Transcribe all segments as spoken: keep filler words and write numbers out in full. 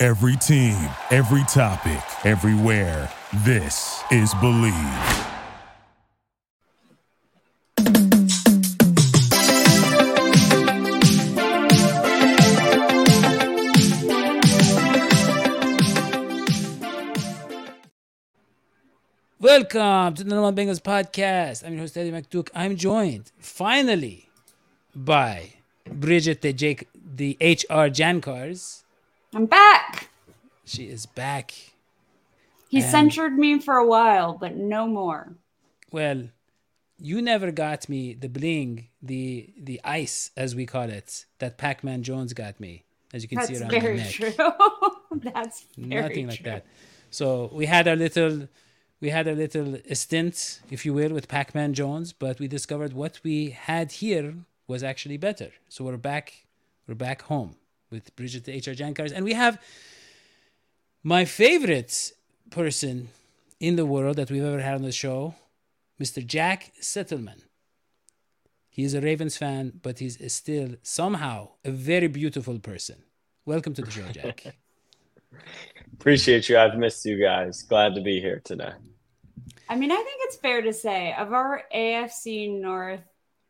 Every team, every topic, everywhere. This is Bleav. Welcome to the Normal Bengals Podcast. I'm your host, Eddie McDuck. I'm joined, finally, by Bridgette Jake, the H R Jankars. I'm back. She is back. He and censored me for a while, but no more. Well, you never got me the bling, the the ice, as we call it, that Pac-Man Jones got me, as you can That's see around my neck. True. That's very Nothing true. Nothing like that. So we had a little... We had a little stint, if you will, with Pac-Man Jones, but we discovered what we had here was actually better. So we're back, we're back home with Bridgette the H R Jankars, and we have my favorite person in the world that we've ever had on the show, Mister Jack Settleman. He is a Ravens fan, but he's still somehow a very beautiful person. Welcome to the show, Jack. Appreciate you. I've missed you guys. Glad to be here today. I mean, I think it's fair to say of our A F C North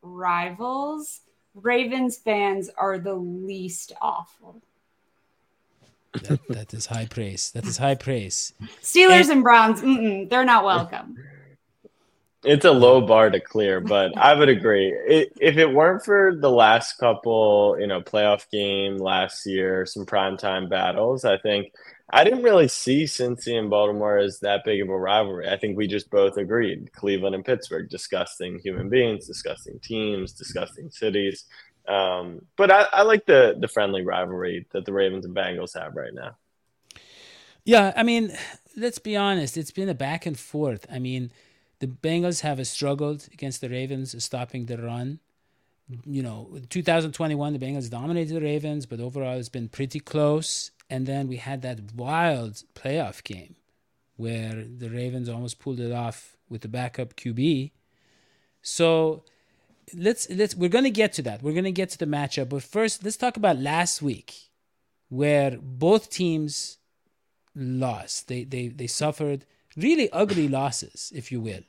rivals, Ravens fans are the least awful. That, that is high praise. That is high praise. Steelers and, and Browns, mm-mm, they're not welcome. It's a low bar to clear, but I would agree. It, if it weren't for the last couple, you know, playoff game last year, some primetime battles, I think I didn't really see Cincy and Baltimore as that big of a rivalry. I think we just both agreed. Cleveland and Pittsburgh, disgusting human beings, disgusting teams, disgusting cities. Um, but I, I like the, the friendly rivalry that the Ravens and Bengals have right now. Yeah, I mean, let's be honest. It's been a back and forth. I mean, the Bengals have struggled against the Ravens, stopping the run. You know, two thousand twenty-one, the Bengals dominated the Ravens, but overall it's been pretty close. And then we had that wild playoff game where the Ravens almost pulled it off with the backup Q B. So let's let's we're going to get to that. We're going to get to the matchup. But first, let's talk about last week where both teams lost. They they they suffered really ugly losses, if you will.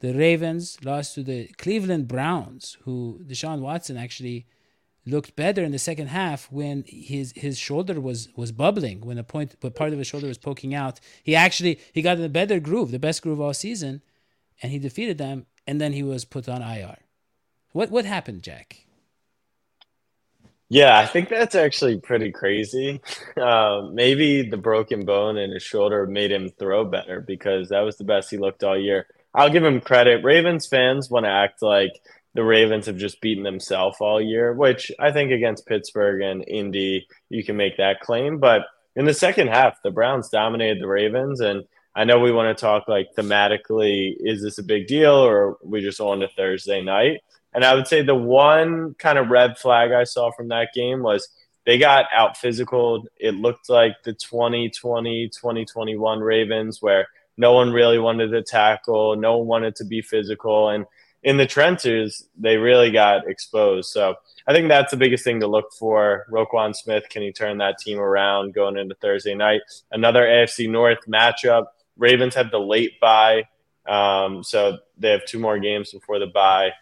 The Ravens lost to the Cleveland Browns, who Deshaun Watson actually looked better in the second half when his his shoulder was was bubbling, when a point, but part of his shoulder was poking out. He actually he got in a better groove, the best groove all season, and he defeated them. And then he was put on I R. What what happened, Jack? Yeah, I think that's actually pretty crazy. Uh, maybe the broken bone in his shoulder made him throw better because that was the best he looked all year. I'll give him credit. Ravens fans want to act like the Ravens have just beaten themselves all year, which I think against Pittsburgh and Indy, you can make that claim. But in the second half, the Browns dominated the Ravens. And I know we want to talk like thematically, is this a big deal or are we just on to Thursday night? And I would say the one kind of red flag I saw from that game was they got out physical. It looked like the twenty twenty, twenty twenty-one Ravens where no one really wanted to tackle, no one wanted to be physical. And in the trenches, they really got exposed. So I think that's the biggest thing to look for. Roquan Smith, can he turn that team around going into Thursday night? Another A F C North matchup. Ravens have the late bye. Um, so they have two more games before the bye.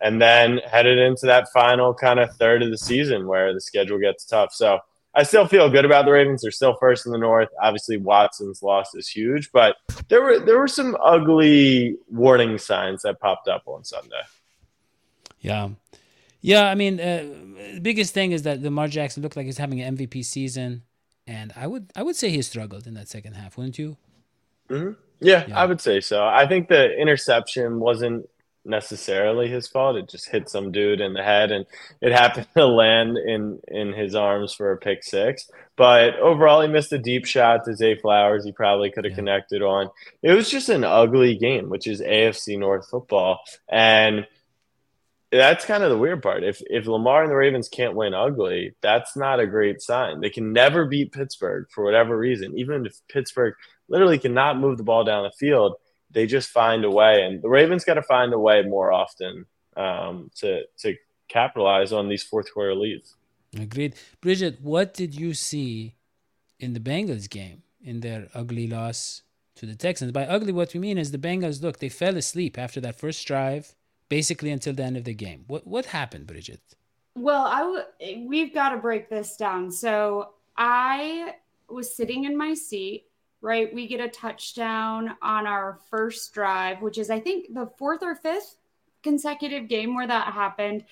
And then headed into that final kind of third of the season where the schedule gets tough. So I still feel good about the Ravens. They're still first in the North. Obviously, Watson's loss is huge. But there were there were some ugly warning signs that popped up on Sunday. Yeah. Yeah, I mean, uh, the biggest thing is that Lamar Jackson looked like he's having an M V P season. And I would I would say he struggled in that second half, wouldn't you? Mm-hmm. Yeah, yeah, I would say so. I think the interception wasn't necessarily his fault. It just hit some dude in the head, and it happened to land in, in his arms for a pick six. But overall, he missed a deep shot to Zay Flowers he probably could have yeah. connected on. It was just an ugly game, which is A F C North football. And that's kind of the weird part. If if Lamar and the Ravens can't win ugly, that's not a great sign. They can never beat Pittsburgh for whatever reason. Even if Pittsburgh literally cannot move the ball down the field, they just find a way. And the Ravens got to find a way more often um, to to capitalize on these fourth quarter leads. Agreed. Bridgette, what did you see in the Bengals game in their ugly loss to the Texans? By ugly, what we mean is the Bengals, look, they fell asleep after that first drive, basically until the end of the game. What what happened, Bridgette? Well, I w- we've got to break this down. So I was sitting in my seat, right? We get a touchdown on our first drive, which is, I think, the fourth or fifth consecutive game where that happened.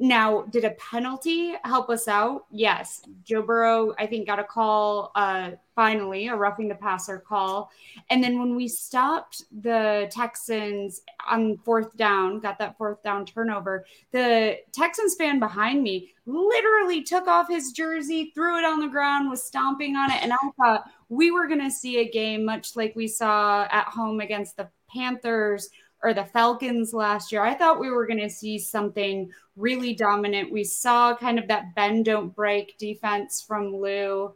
Now, did a penalty help us out? Yes. Joe Burrow, I think, got a call, uh, finally, a roughing the passer call. And then when we stopped the Texans on fourth down, got that fourth down turnover, the Texans fan behind me literally took off his jersey, threw it on the ground, was stomping on it. And I thought we were going to see a game much like we saw at home against the Panthers or the Falcons last year. I thought we were going to see something really dominant. We saw kind of that bend, don't break defense from Lou.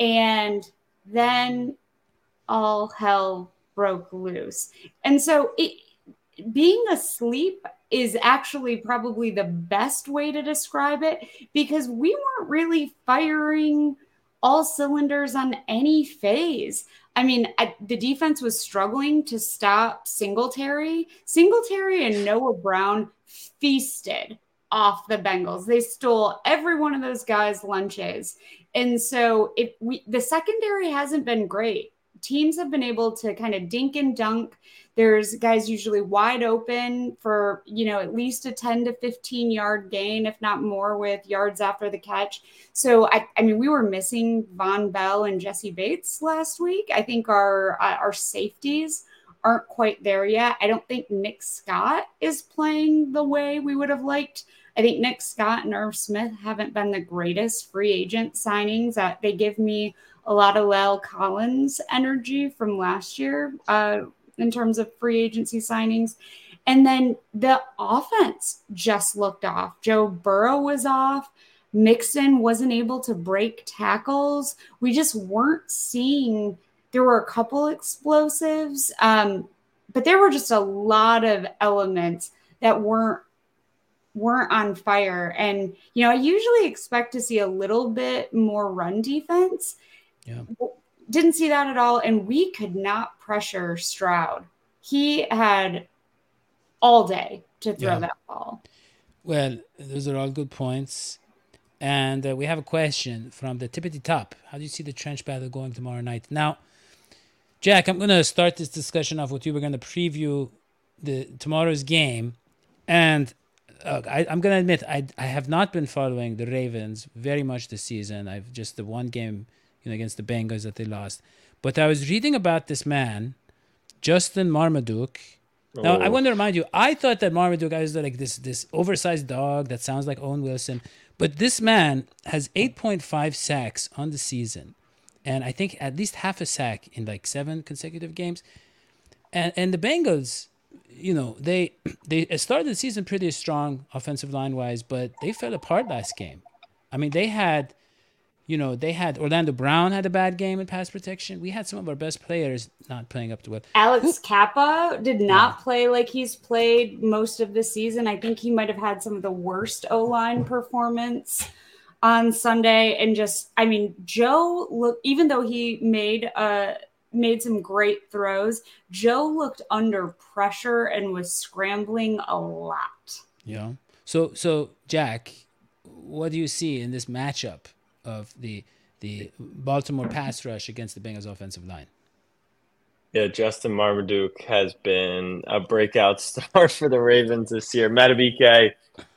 And then all hell broke loose. And so it, being asleep is actually probably the best way to describe it, because we weren't really firing all cylinders on any phase. I mean, I, the defense was struggling to stop Singletary. Singletary and Noah Brown feasted off the Bengals. They stole every one of those guys' lunches. And so if we, the secondary hasn't been great. Teams have been able to kind of dink and dunk. There's guys usually wide open for, you know, at least a ten to fifteen yard gain, if not more, with yards after the catch. So, I, I mean, we were missing Von Bell and Jesse Bates last week. I think our uh, our safeties aren't quite there yet. I don't think Nick Scott is playing the way we would have liked. I think Nick Scott and Irv Smith haven't been the greatest free agent signings. Uh, they give me a lot of Lal Collins energy from last year uh, in terms of free agency signings. And then the offense just looked off. Joe Burrow was off. Mixon wasn't able to break tackles. We just weren't seeing. There were a couple explosives, um, but there were just a lot of elements that weren't weren't on fire. And, you know, I usually expect to see a little bit more run defense. Yeah. Didn't see that at all. And we could not pressure Stroud. He had all day to throw yeah. that ball. Well, those are all good points. And uh, we have a question from the tippity top. How do you see the trench battle going tomorrow night? Now, Jack, I'm going to start this discussion off with you. We're going to preview the tomorrow's game. And uh, I, I'm going to admit, I, I have not been following the Ravens very much this season. I've just the one game against the Bengals that they lost. But I was reading about this man, Justin Marmaduke. Oh. Now, I want to remind you, I thought that Marmaduke, I was like this this oversized dog that sounds like Owen Wilson. But this man has eight point five sacks on the season. And I think at least half a sack in like seven consecutive games. And and the Bengals, you know, they they started the season pretty strong offensive line-wise, but they fell apart last game. I mean, they had... You know, they had Orlando Brown had a bad game in pass protection. We had some of our best players not playing up to well. Alex Who? Kappa did not yeah. play like he's played most of the season. I think he might have had some of the worst O-line performance on Sunday. And just, I mean, Joe, look, even though he made uh, made some great throws, Joe looked under pressure and was scrambling a lot. Yeah. So, so Jack, what do you see in this matchup of the the Baltimore pass rush against the Bengals offensive line? Yeah, Justin Marmaduke has been a breakout star for the Ravens this year. Madubuike,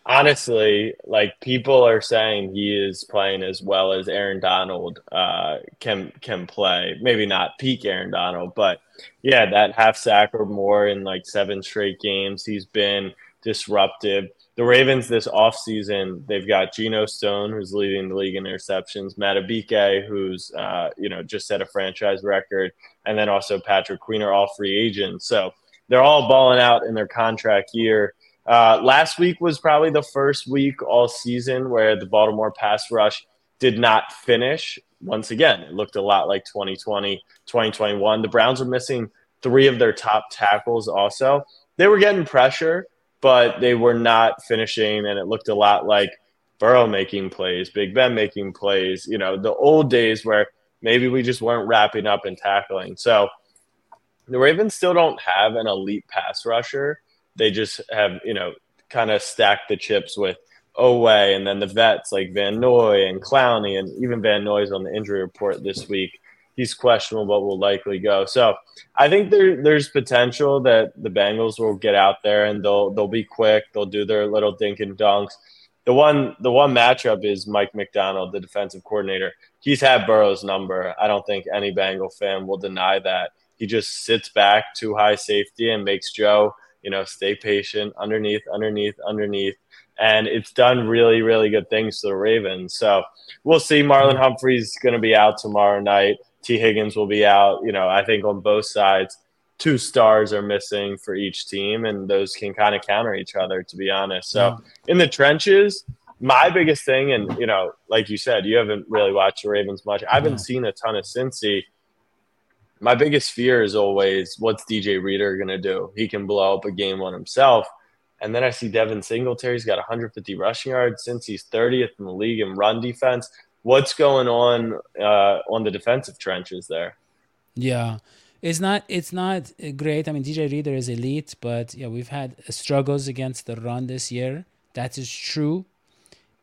honestly, like people are saying he is playing as well as Aaron Donald uh, can can play. Maybe not peak Aaron Donald, but yeah, that half sack or more in like seven straight games. He's been disruptive. The Ravens this offseason, they've got Geno Stone, who's leading the league in interceptions, Madubuike, who's, uh, you know, just set a franchise record, and then also Patrick Queen are all free agents. So they're all balling out in their contract year. Uh, last week was probably the first week all season where the Baltimore pass rush did not finish. Once again, it looked a lot like twenty twenty, twenty twenty-one. The Browns were missing three of their top tackles also. They were getting pressure, but they were not finishing, and it looked a lot like Burrow making plays, Big Ben making plays, you know, the old days where maybe we just weren't wrapping up and tackling. So the Ravens still don't have an elite pass rusher. They just have, you know, kind of stacked the chips with Oweh and then the vets like Van Noy and Clowney, and even Van Noy's on the injury report this week. He's questionable, but will likely go. So I think there, there's potential that the Bengals will get out there and they'll they'll be quick. They'll do their little dink and dunks. The one the one matchup is Mike McDaniel, the defensive coordinator. He's had Burrow's number. I don't think any Bengal fan will deny that. He just sits back to high safety and makes Joe, you know, stay patient underneath, underneath, underneath. And it's done really, really good things to the Ravens. So we'll see. Marlon Humphrey's going to be out tomorrow night. T. Higgins will be out. You know, I think on both sides, two stars are missing for each team, and those can kind of counter each other, to be honest. So in the trenches, my biggest thing, and, you know, like you said, you haven't really watched the Ravens much. I haven't seen a ton of Cincy. My biggest fear is always, what's D J Reader going to do? He can blow up a game on himself. And then I see Devin Singletary's got one hundred fifty rushing yards since he's thirtieth in the league in run defense. What's going on uh, on the defensive trenches there? Yeah, it's not it's not great. I mean, D J Reader is elite, but yeah, we've had struggles against the run this year. That is true.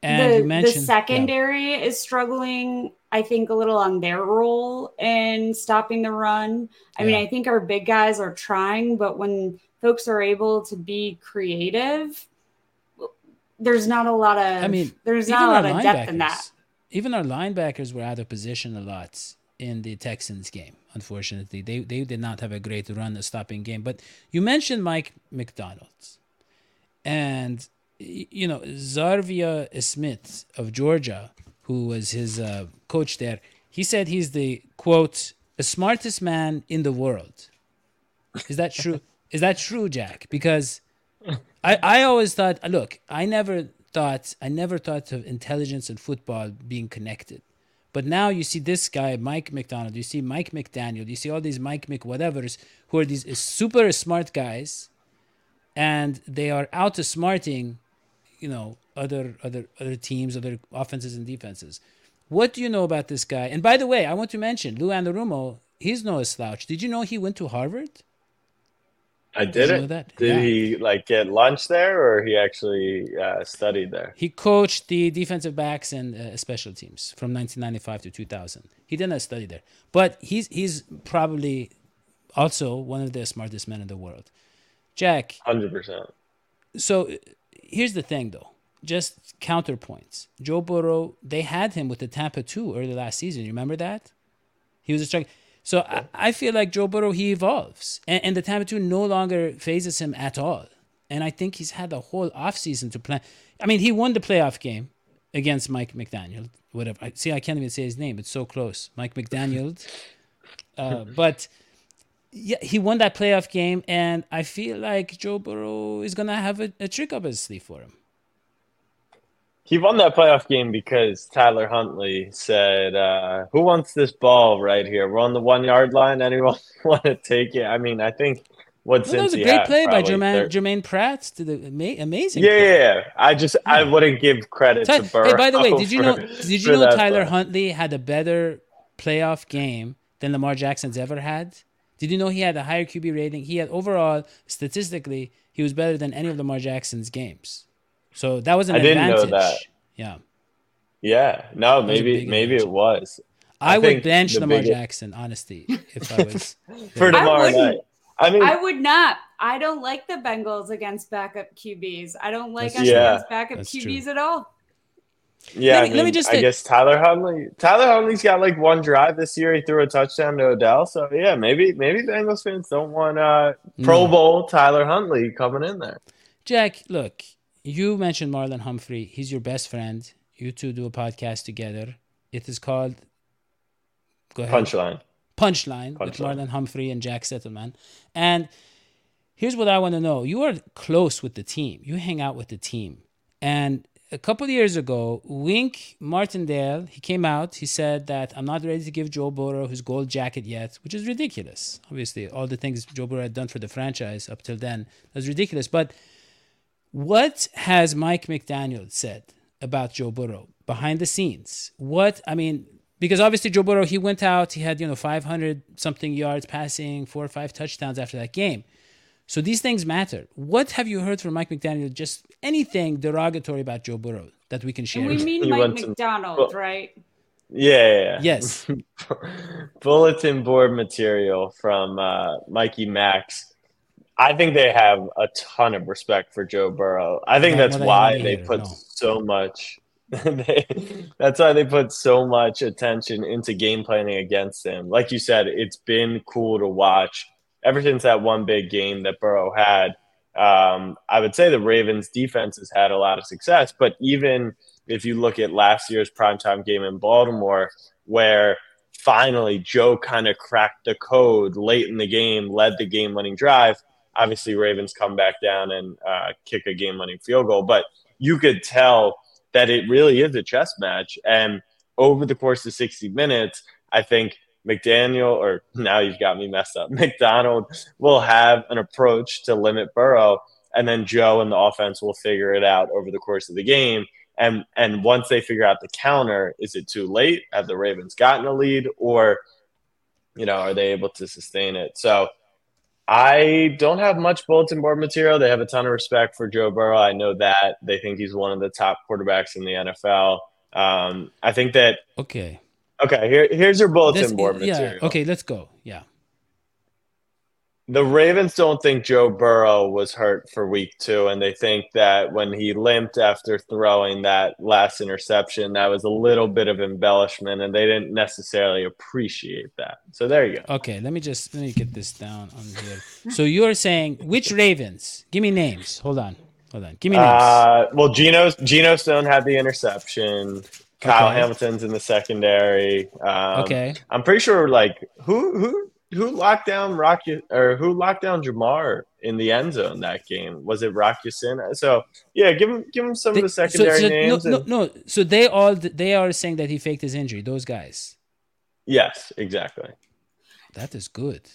And the, you mentioned the secondary yeah. is struggling, I think, a little on their role in stopping the run. I yeah. mean, I think our big guys are trying, but when folks are able to be creative, there's not a lot of I mean, there's not a lot of depth in that. Even our linebackers were out of position a lot in the Texans game, unfortunately. They they did not have a great run stopping game. But you mentioned Mike McDonald. And, you know, Zarvia Smith of Georgia, who was his uh, coach there, he said he's the, quote, the smartest man in the world. Is that true? Is that true, Jack? Because I, I always thought, look, I never thought, I never thought of intelligence and football being connected. But now you see this guy, Mike McDonald, you see Mike McDaniel, you see all these Mike McWhatevers who are these super smart guys, and they are out-smarting, you know, other, other, other teams, other offenses and defenses. What do you know about this guy? And by the way, I want to mention Lou Andarumo, he's no slouch. Did you know he went to Harvard? I didn't. Did, did yeah. he like get lunch there, or he actually uh, studied there? He coached the defensive backs and uh, special teams from nineteen ninety-five to two thousand. He didn't study there, but he's he's probably also one of the smartest men in the world. Jack, one hundred percent. So here's the thing, though. Just counterpoints. Joe Burrow, they had him with the Tampa two early last season. You remember that? He was a strike. So I, I feel like Joe Burrow, he evolves. And, and the Tampa two no longer phases him at all. And I think he's had a whole offseason to plan. I mean, he won the playoff game against Mike McDaniel. Whatever. I, see, I can't even say his name. It's so close. Mike McDaniel. Uh, but yeah, he won that playoff game. And I feel like Joe Burrow is going to have a, a trick up his sleeve for him. He won that playoff game because Tyler Huntley said, uh, who wants this ball right here? We're on the one-yard line. Anyone want to take it? I mean, I think what's well, in the That was a great play by Jermaine, Jermaine Pratt. To the ama- amazing yeah, play. yeah, yeah. I just yeah. I wouldn't give credit Ty- to Burrow. Hey, by the way, did you know, for, did you know Tyler play. Huntley had a better playoff game than Lamar Jackson's ever had? Did you know he had a higher Q B rating? He had overall, statistically, he was better than any of Lamar Jackson's games. So that was an I advantage. I didn't know that. Yeah. Yeah. No, maybe maybe advantage. it was. I, I would bench Lamar biggest... Jackson, honestly, if I was for tomorrow I night. I mean, I would not. I don't like the Bengals against backup Q Bs. I don't like us yeah, against backup Q Bs true. At all. Yeah, let me, I, mean, let me just I guess Tyler Huntley. Tyler Huntley's got like one drive this year. He threw a touchdown to Odell. So yeah, maybe maybe Bengals fans don't want uh, Pro no. Bowl Tyler Huntley coming in there. Jack, look, you mentioned Marlon Humphrey. He's your best friend. You two do a podcast together. It is called Go ahead. Punchline. Punchline, Punchline with Marlon Humphrey and Jack Settleman. And here's what I want to know. You are close with the team. You hang out with the team. And a couple of years ago, Wink Martindale, he came out. He said that I'm not ready to give Joe Burrow his gold jacket yet, which is ridiculous. Obviously, all the things Joe Burrow had done for the franchise up till then, that's ridiculous. But what has Mike McDaniel said about Joe Burrow behind the scenes? What, I mean... Because obviously Joe Burrow, he went out, he had, you know, five hundred something yards passing, four or five touchdowns after that game. So these things matter. What have you heard from Mike McDaniel? Just anything derogatory about Joe Burrow that we can share? And we mean Mike McDonald, to... right? Yeah. yeah, yeah. Yes. Bulletin board material from uh, Mikey Max. I think they have a ton of respect for Joe Burrow. I think Not that's why they put no. so much... they, that's why they put so much attention into game planning against him. Like you said, it's been cool to watch ever since that one big game that Burrow had. Um, I would say the Ravens defense has had a lot of success, but even if you look at last year's primetime game in Baltimore, where finally Joe kind of cracked the code late in the game, led the game-winning drive. Obviously, Ravens come back down and uh, kick a game-winning field goal, but you could tell that it really is a chess match. And over the course of sixty minutes, I think McDaniel, or now you've got me messed up, McDonald will have an approach to limit Burrow, and then Joe and the offense will figure it out over the course of the game. And and once they figure out the counter, is it too late? Have the Ravens gotten a lead? Or, you know, are they able to sustain it? So I don't have much bulletin board material. They have a ton of respect for Joe Burrow. I know that. They think he's one of the top quarterbacks in the N F L. Um, I think that... Okay. Okay, here, here's your bulletin That's, board yeah, material. Okay, let's go. Yeah. The Ravens don't think Joe Burrow was hurt for week two, and they think that when he limped after throwing that last interception, that was a little bit of embellishment, and they didn't necessarily appreciate that. So there you go. Okay, let me just let me get this down on here. So you're saying which Ravens? Give me names. Hold on. Hold on. Give me names. Uh, well, Geno, Geno Stone had the interception. Kyle okay. Hamilton's in the secondary. Um, okay. I'm pretty sure, like, who who – Who locked down Rocky or who locked down Jamar in the end zone that game? Was it Rocky Sin? So yeah, give him give him some they, of the secondary so, so, names. No, and... no, no. So they all they are saying that he faked his injury. Those guys. Yes, exactly. That is good.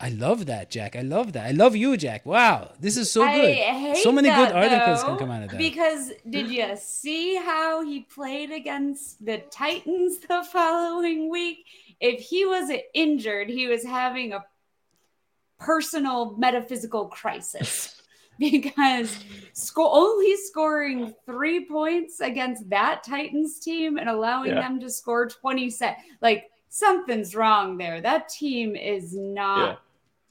I love that, Jack. I love that. I love you, Jack. Wow, this is so good. I hate so many that, good articles though, can come out of that. Because did you see how he played against the Titans the following week? If he wasn't injured, he was having a personal metaphysical crisis because sco- only scoring three points against that Titans team and allowing yeah. them to score twenty-seven. Like, something's wrong there. That team is not yeah.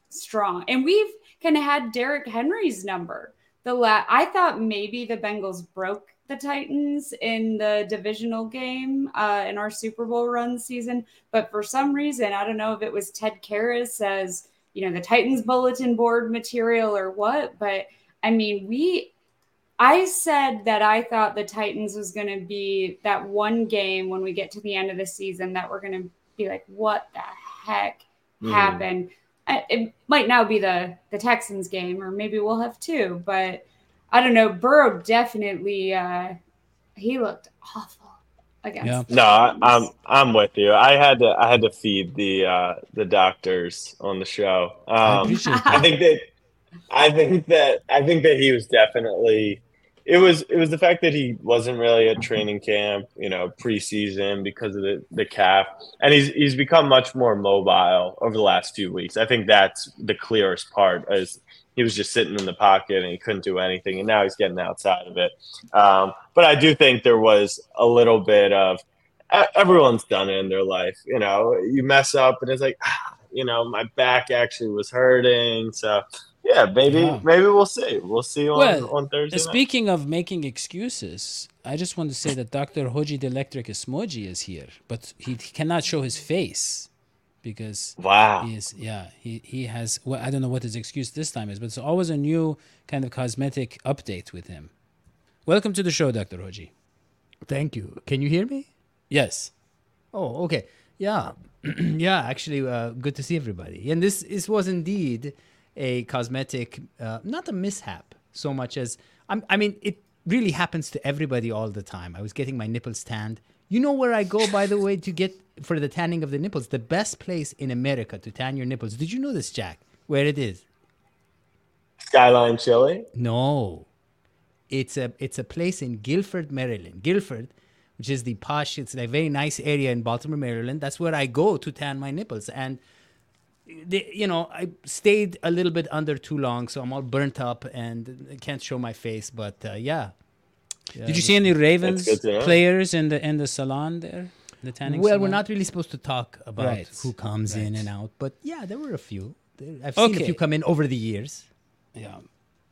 strong. And we've kind of had Derrick Henry's number. The la- I thought maybe the Bengals broke the Titans in the divisional game uh, in our Super Bowl run season. But for some reason, I don't know if it was Ted Karras as, you know, the Titans bulletin board material or what. But I mean, we, I said that I thought the Titans was going to be that one game when we get to the end of the season that we're going to be like, what the heck happened? Mm. I, it might now be the, the Texans game, or maybe we'll have two, but I don't know. Burrow definitely uh, he looked awful against. Yeah. No, I, I'm I'm with you. I had to I had to feed the uh, the doctors on the show. Um, I, I think that I think that I think that he was definitely it was it was the fact that he wasn't really at training camp, you know, preseason because of the, the calf, and he's he's become much more mobile over the last few weeks. I think that's the clearest part is. He was just sitting in the pocket and he couldn't do anything. And now he's getting outside of it. Um, but I do think there was a little bit of, everyone's done it in their life. You know, you mess up and it's like, ah, you know, my back actually was hurting. So, yeah, maybe yeah. maybe we'll see. We'll see on, well, on Thursday night. Speaking of making excuses, I just want to say that Doctor Hoji Delectric Ismoji is here, but he cannot show his face. Because wow. he is, yeah, he, he has, well, I don't know what his excuse this time is, but it's always a new kind of cosmetic update with him. Welcome to the show, Doctor Hoji. Thank you. Can you hear me? Yes. Oh, okay. Yeah. yeah, actually, uh, good to see everybody. And this, this was indeed a cosmetic, uh, not a mishap so much as, I'm, I mean, it really happens to everybody all the time. I was getting my nipples tanned. You know where I go, by the way, to get for the tanning of the nipples? The best place in America to tan your nipples. Did you know this, Jack? Where it is? Skyline Chili? No. It's a it's a place in Guilford, Maryland. Guilford, which is the posh, it's a very nice area in Baltimore, Maryland. That's where I go to tan my nipples. And, they, you know, I stayed a little bit under too long, so I'm all burnt up and can't show my face. But, uh, yeah. Yeah, did you see any Ravens players in the in the salon there? The tanning well, salon? We're not really supposed to talk about right. who comes right. in and out, but yeah, there were a few. I've seen okay. a few come in over the years. Yeah.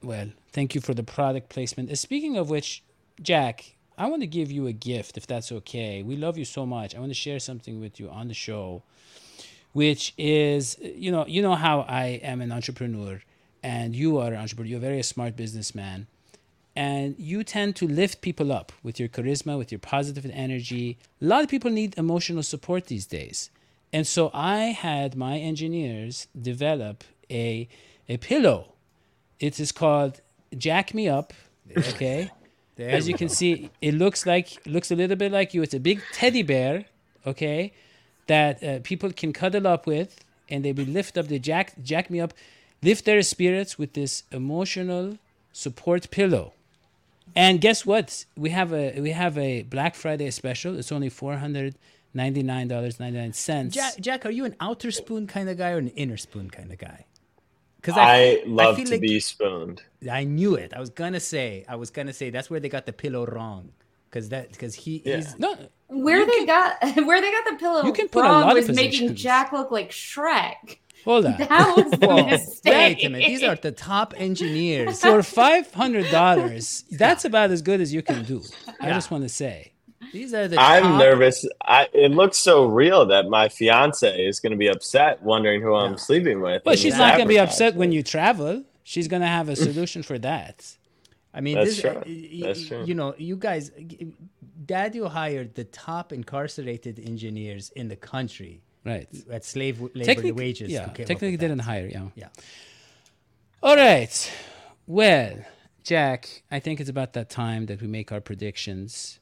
Well, thank you for the product placement. Speaking of which, Jack, I want to give you a gift, if that's okay. We love you so much. I want to share something with you on the show, which is, you know, you know how I am an entrepreneur, and you are an entrepreneur. You're a very smart businessman. And you tend to lift people up with your charisma, with your positive energy. A lot of people need emotional support these days. And so I had my engineers develop a a pillow. It is called Jack Me Up, okay? As you can see, it looks like looks a little bit like you. It's a big teddy bear, okay, that uh, people can cuddle up with, and they will lift up, they jack, jack me up, lift their spirits with this emotional support pillow. And guess what? We have a we have a Black Friday special. It's only four hundred ninety nine dollars ninety nine cents. Jack, Jack, are you an outer spoon kind of guy or an inner spoon kind of guy? Because I, I love I to like, be spooned. I knew it. I was gonna say. I was gonna say that's where they got the pillow wrong. Because that because he yeah. he's no where they can, got where they got the pillow you can put wrong a lot was of making Jack look like Shrek. Hold on. That was the well, mistake. Wait a minute. These are the top engineers. For five hundred dollars, that's about as good as you can do. I yeah. just want to say. These are the I'm top. nervous. I, it looks so real that my fiance is going to be upset wondering who yeah. I'm sleeping with. Well, she's not going to be upset when you travel. She's going to have a solution for that. I mean, that's this, true. You, that's true. You know, you guys, Daddy-O hired the top incarcerated engineers in the country. Right. At slave labor Technic- wages. Yeah, technically didn't hire, yeah. Yeah. All right. Well, Jack, I think it's about that time that we make our predictions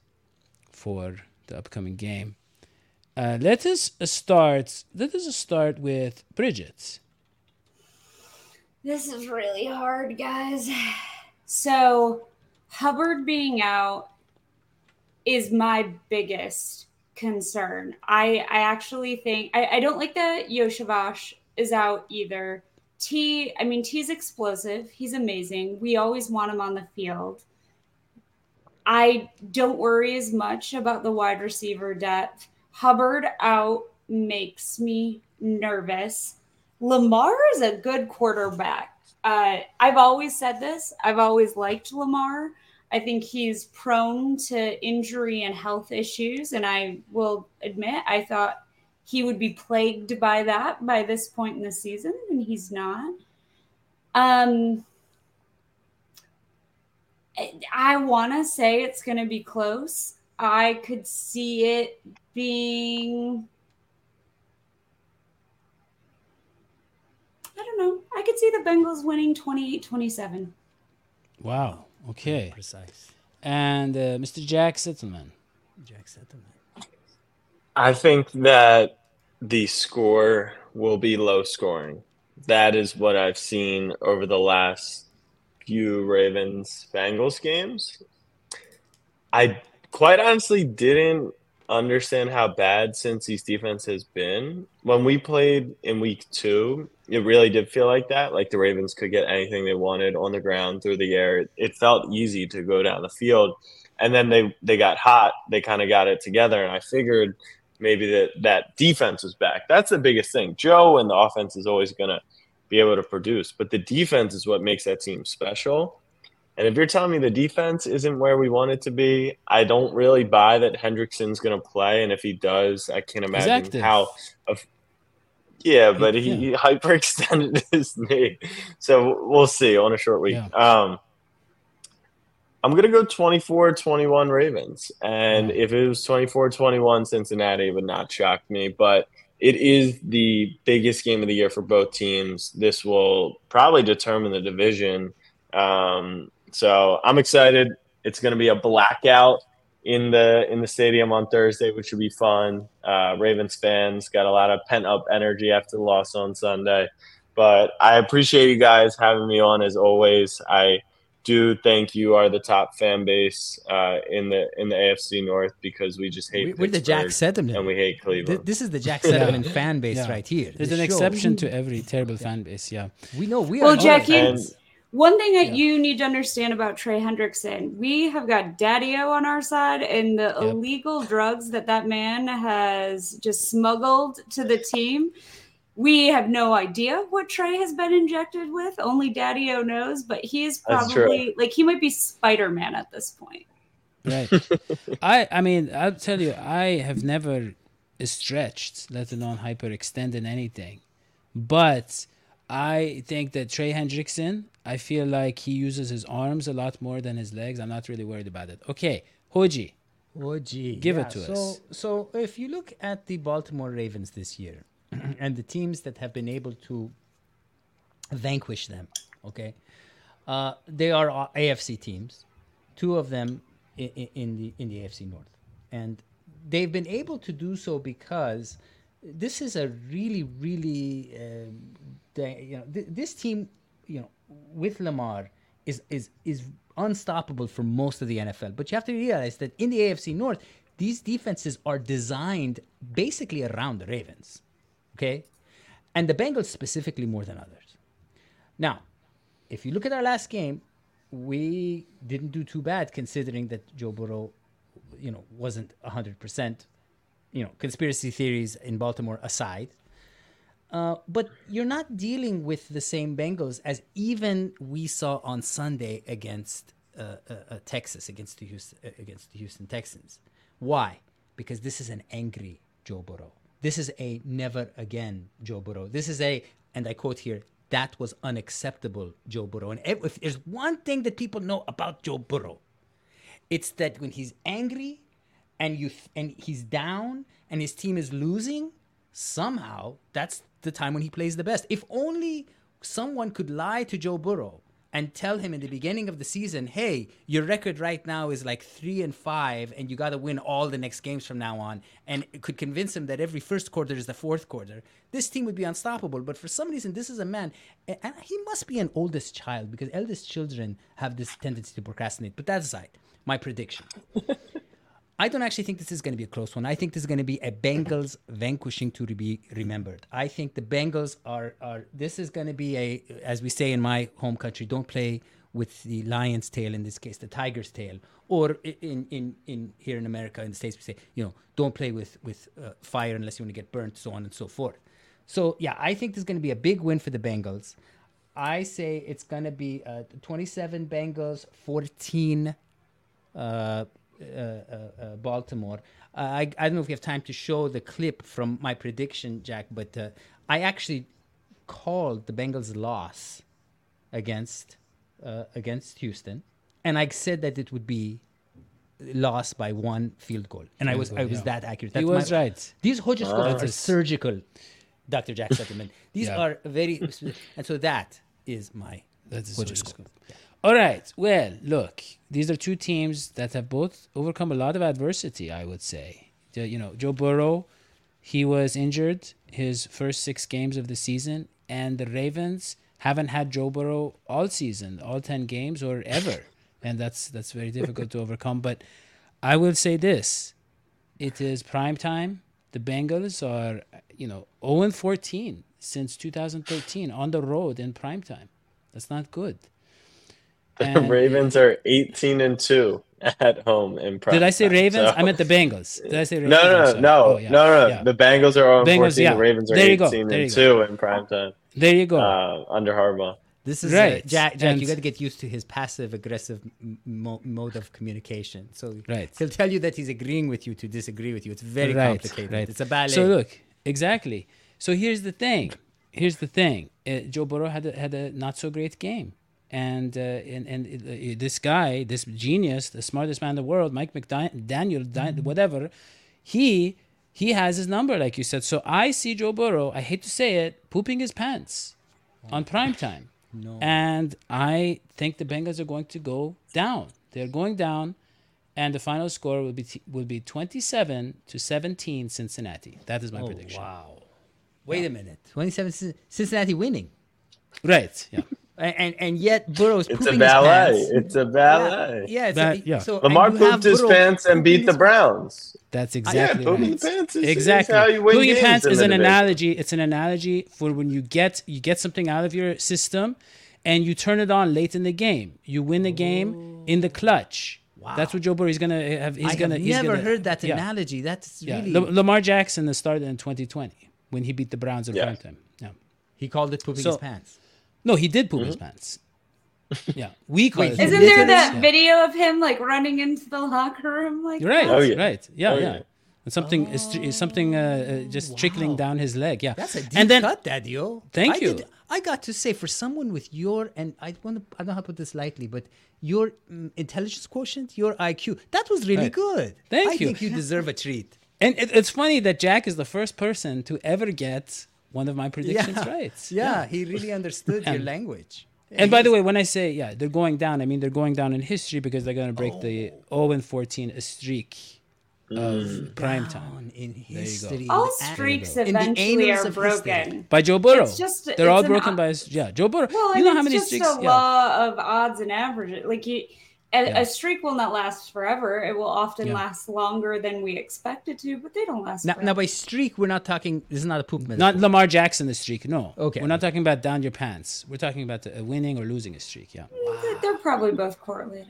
for the upcoming game. Uh, let us start Let us start with Bridgette. This is really hard, guys. So, Hubbard being out is my biggest concern. I, I actually think I, I don't like that Yoshavash is out either. T, I mean, T's explosive. He's amazing. We always want him on the field. I don't worry as much about the wide receiver depth. Hubbard out makes me nervous. Lamar is a good quarterback. Uh, I've always said this. I've always liked Lamar. I think he's prone to injury and health issues, and I will admit I thought he would be plagued by that by this point in the season, and he's not. Um, I want to say it's going to be close. I could see it being – I don't know. I could see the Bengals winning twenty-eight twenty-seven. Wow. Okay. Precise. And uh, Mister Jack Settleman. Jack Settleman. I think that the score will be low scoring. That is what I've seen over the last few Ravens Bengals games. I quite honestly didn't understand how bad Cincy's defense has been. When we played in week two, it really did feel like that. Like the Ravens could get anything they wanted on the ground, through the air. It, it felt easy to go down the field. And then they, they got hot. They kind of got it together. And I figured maybe that, that defense was back. That's the biggest thing. Joe and the offense is always going to be able to produce. But the defense is what makes that team special. And if you're telling me the defense isn't where we want it to be, I don't really buy that Hendrickson's going to play. And if he does, I can't imagine how – yeah, but he, yeah. he hyperextended his knee. So we'll see on a short week. Yeah. Um, I'm going to go twenty-four twenty-one Ravens. And yeah. if it was twenty-four twenty-one Cincinnati, it would not shock me. But it is the biggest game of the year for both teams. This will probably determine the division. Um So I'm excited. It's going to be a blackout in the in the stadium on Thursday, which should be fun. Uh, Ravens fans got a lot of pent-up energy after the loss on Sunday. But I appreciate you guys having me on, as always. I do think you are the top fan base uh, in the in the A F C North, because we just hate we, Pittsburgh. We're the Jack Settleman. And we hate Cleveland. This is the Jack Settleman yeah. fan base yeah. right here. There's this an show. exception to every terrible yeah. fan base, yeah. We know we well, are. Well, Jackie... One thing that yeah. you need to understand about Trey Hendrickson, we have got Daddy-O on our side, and the yep. illegal drugs that that man has just smuggled to the team. We have no idea what Trey has been injected with. Only Daddy-O knows, but he is probably like he might be Spider-Man at this point. Right. I, I mean, I'll tell you, I have never stretched, let alone hyperextend in anything, but I think that Trey Hendrickson, I feel like he uses his arms a lot more than his legs. I'm not really worried about it. Okay, Hoji. Hoji. Give yeah. it to so, us. So if you look at the Baltimore Ravens this year and the teams that have been able to vanquish them, okay, uh, they are A F C teams, two of them in, in, the, in the A F C North. And they've been able to do so because this is a really, really... Uh, They, you know, th- this team, you know, with Lamar is is is unstoppable for most of the N F L. But you have to realize that in the A F C North, these defenses are designed basically around the Ravens, okay, and the Bengals specifically more than others. Now, if you look at our last game, we didn't do too bad considering that Joe Burrow, you know, wasn't one hundred percent. You know, conspiracy theories in Baltimore aside. Uh, but you're not dealing with the same Bengals as even we saw on Sunday against uh, uh, uh, Texas, against the, Houston, uh, against the Houston Texans. Why? Because this is an angry Joe Burrow. This is a never again Joe Burrow. This is a, and I quote here, that was unacceptable Joe Burrow. And if, if there's one thing that people know about Joe Burrow, it's that when he's angry and you th- and he's down and his team is losing, somehow that's the time when he plays the best. If only someone could lie to Joe Burrow and tell him in the beginning of the season, hey, your record right now is like three and five and you got to win all the next games from now on, and could convince him that every first quarter is the fourth quarter, this team would be unstoppable. But for some reason, this is a man, and he must be an oldest child, because eldest children have this tendency to procrastinate. But that aside, my prediction. I don't actually think this is going to be a close one. I think this is going to be a Bengals vanquishing to be remembered. I think the Bengals are, are this is going to be a, as we say in my home country, don't play with the lion's tail in this case, the tiger's tail. Or in, in, in here in America, in the States, we say, you know, don't play with, with uh, fire unless you want to get burnt, so on and so forth. So, yeah, I think this is going to be a big win for the Bengals. I say it's going to be uh, twenty-seven Bengals, fourteen uh Uh, uh, uh, Baltimore. Uh, I, I don't know if we have time to show the clip from my prediction, Jack, but uh, I actually called the Bengals' loss against uh, against Houston, and I said that it would be lost by one field goal, and field I was goal, I was yeah. that accurate. That's he was my, right. These Hoji scores are surgical, Doctor Jack Settleman. These yeah. are very, and so that is my Hoji score. All right. Well, look, these are two teams that have both overcome a lot of adversity, I would say. You know, Joe Burrow, he was injured his first six games of the season, and the Ravens haven't had Joe Burrow all season, all ten games or ever. And that's that's very difficult to overcome. But I will say this. It is prime time. The Bengals are, you know, oh and fourteen since two thousand thirteen on the road in prime time. That's not good. And the Ravens are eighteen and two at home in prime time. Did I say Ravens? So. I meant the Bengals. Did I say Ravens? No, no, no, no, oh, yeah, no, no. Yeah. The Bengals are oh and fourteen. Yeah. The Ravens are eighteen and two in prime time. There you go. Uh, under Harbaugh. This is right. a, Jack. Jack, and you got to get used to his passive-aggressive mo- mode of communication. So right. he'll tell you that he's agreeing with you to disagree with you. It's very right. complicated. Right. It's a ballet. So look, exactly. So here's the thing. Here's the thing. Uh, Joe Burrow had a, had a not so great game, and uh, and and uh, this guy, this genius, the smartest man in the world, Mike McDaniel, mm-hmm. whatever, he he has his number, like you said. So I see Joe Burrow. I hate to say it, pooping his pants oh. on primetime. No. And I think the Bengals are going to go down. They're going down, and the final score will be t- will be twenty-seven to seventeen Cincinnati. That is my oh, prediction. Wow! Wait yeah. a minute, twenty-seven Cincinnati winning. Right. Yeah. and and yet Burrow's pooping his pants. It's a ballet. Yeah. yeah it's but, a ballet. Yeah. So Lamar pooped his pants and beat the Browns. That's exactly yeah, right. Pooping pants is, exactly. is how you win pooping games pants is an debate. analogy. It's an analogy for when you get you get something out of your system, and you turn it on late in the game. You win the game Ooh. in the clutch. Wow. That's what Joe Burrow is gonna have. He's I gonna. I've never gonna, heard that yeah. analogy. That's yeah. really L- Lamar Jackson started in twenty twenty when he beat the Browns in yeah. primetime. Yeah, he called it pooping so, his pants. No, he did poop mm-hmm. his pants. Yeah, we call Wait, it. Isn't there that yeah. video of him like running into the locker room like right, that? Oh, yeah. right, yeah, oh, yeah, yeah, and something oh, is, is something uh, uh, just wow. trickling down his leg. Yeah, that's a deep and then, cut, Daddy-O. Thank I you. Did, I got to say, for someone with your and I want to, I don't know how to put this lightly, but your um, intelligence quotient, your I Q, that was really right. good. Thank I you. I think you deserve a treat. And it, it's funny that Jack is the first person to ever get one of my predictions yeah. right. Yeah, yeah, he really understood your language. And, and by the way, when I say, yeah, they're going down, I mean they're going down in history because they're going to break oh. the oh and fourteen streak of mm. primetime. In history. All streaks in eventually are broken. History. By Joe Burrow. It's just, they're it's all broken o- by, yeah, Joe Burrow. Well, you know how many streaks? It's just a yeah. law of odds and averages. Like you, a, yeah. a streak will not last forever. It will often yeah. last longer than we expect it to, but they don't last now, forever. Now, by streak, we're not talking, this is not a poop minute. Not Lamar Jackson, the streak, no. Okay. We're not talking about down your pants. We're talking about the, uh, winning or losing a streak, yeah. Wow. They're probably both correlated.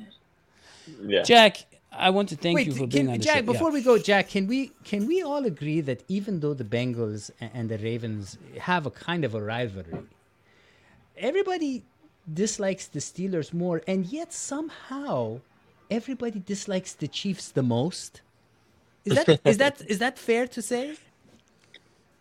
Yeah. Jack, I want to thank Wait, you for can, being on the show. Jack, before yeah. we go, Jack, can we can we all agree that even though the Bengals and the Ravens have a kind of a rivalry, everybody dislikes the Steelers more, and yet somehow everybody dislikes the Chiefs the most? Is that is that is that fair to say?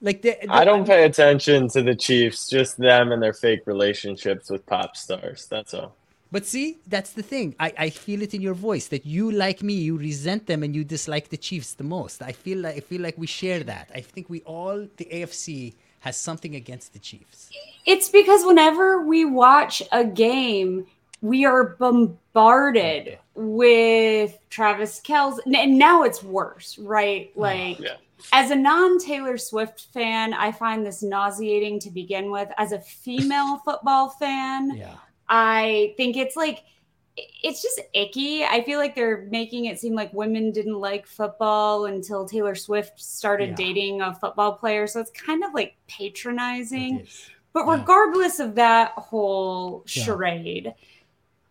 Like the, the, I don't pay attention to the Chiefs, just them and their fake relationships with pop stars. That's all. But see, that's the thing. I, I feel it in your voice that you, like me, you resent them and you dislike the Chiefs the most. I feel like I feel like we share that. I think we all, the A F C, has something against the Chiefs. It's because whenever we watch a game, we are bombarded okay. with Travis Kelce. And now it's worse, right? Like, yeah. as a non-Taylor Swift fan, I find this nauseating to begin with. As a female football fan, yeah. I think it's like, it's just icky. I feel like they're making it seem like women didn't like football until Taylor Swift started yeah. dating a football player. So it's kind of like patronizing. But yeah. regardless of that whole yeah. charade,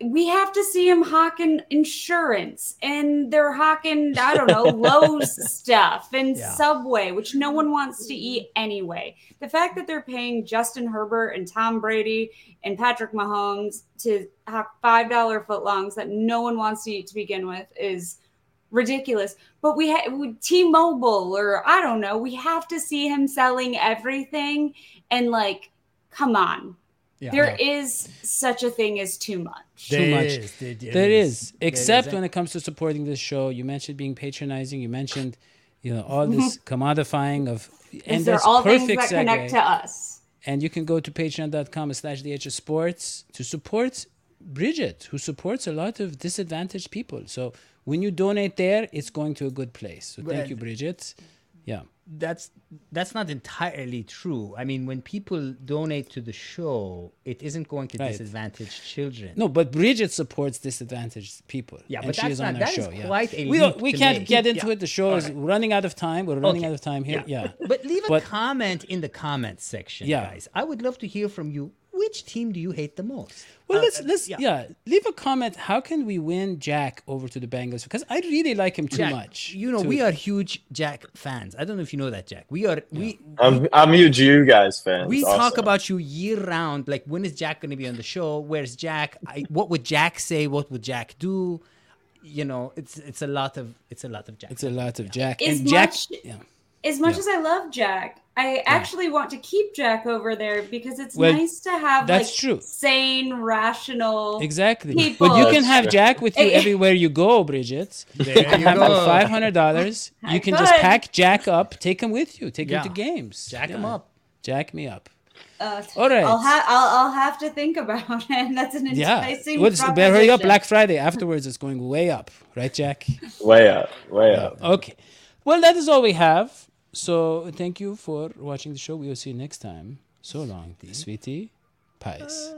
we have to see him hawking insurance, and they're hawking, I don't know, Lowe's stuff and yeah. Subway, which no one wants to eat anyway. The fact that they're paying Justin Herbert and Tom Brady and Patrick Mahomes to hawk five dollar footlongs that no one wants to eat to begin with is ridiculous. But we had T-Mobile, or I don't know, we have to see him selling everything. And like, come on. Yeah, there no. is such a thing as too much. There too much. Is, there, there, there is. is. Except there is. when it comes to supporting this show. You mentioned being patronizing. You mentioned, you know, all this commodifying of. And they're all things that segue. connect to us. And you can go to patreon dot com slash D H S Sports to support Bridgette, who supports a lot of disadvantaged people. So when you donate there, it's going to a good place. So well, thank you, Bridgette. Yeah. that's that's not entirely true. I mean, when people donate to the show, it isn't going to right. disadvantage children. No, but Bridgette supports disadvantaged people. Yeah, and but she that's is not, on that show. Is quite yeah. a we don't, we can't make. get into yeah. it. The show right. is running out of time. We're running okay. out of time here. Yeah, yeah. But leave a but, comment in the comments section, yeah. guys. I would love to hear from you. Which team do you hate the most? Well, uh, let's let's yeah. yeah leave a comment. How can we win Jack over to the Bengals? Because I really like him too Jack, much. You know, to... we are huge Jack fans. I don't know if you know that, Jack. We are yeah. we. I'm I'm huge you guys fans. We also. talk about you year round. Like, when is Jack going to be on the show? Where's Jack? I, what would Jack say? What would Jack do? You know, it's it's a lot of it's a lot of Jack. It's a lot of Jack yeah. and much, Jack. Yeah. As much yeah. as I love Jack. I actually yeah. want to keep Jack over there because it's well, nice to have that's like true. sane, rational exactly. people. But you that's can have true. Jack with you everywhere you go, Bridgette. There you can have five hundred dollars. You can could. just pack Jack up, take him with you, take yeah. him to games. Jack yeah. him up. Jack me up. Uh, All right. I'll, ha- I'll, I'll have to think about it. And that's an enticing yeah. proposition. Hurry up, Black Friday. Afterwards, it's going way up. Right, Jack? Way up. Way up. Okay. Well, that is all we have. So, thank you for watching the show. We will see you next time. So long, sweetie, sweetie pies.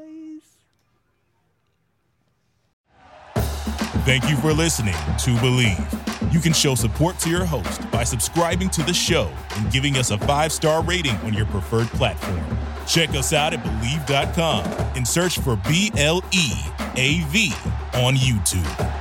Thank you for listening to Bleav. You can show support to your host by subscribing to the show and giving us a five-star rating on your preferred platform. Check us out at Bleav dot com and search for B L E A V on YouTube.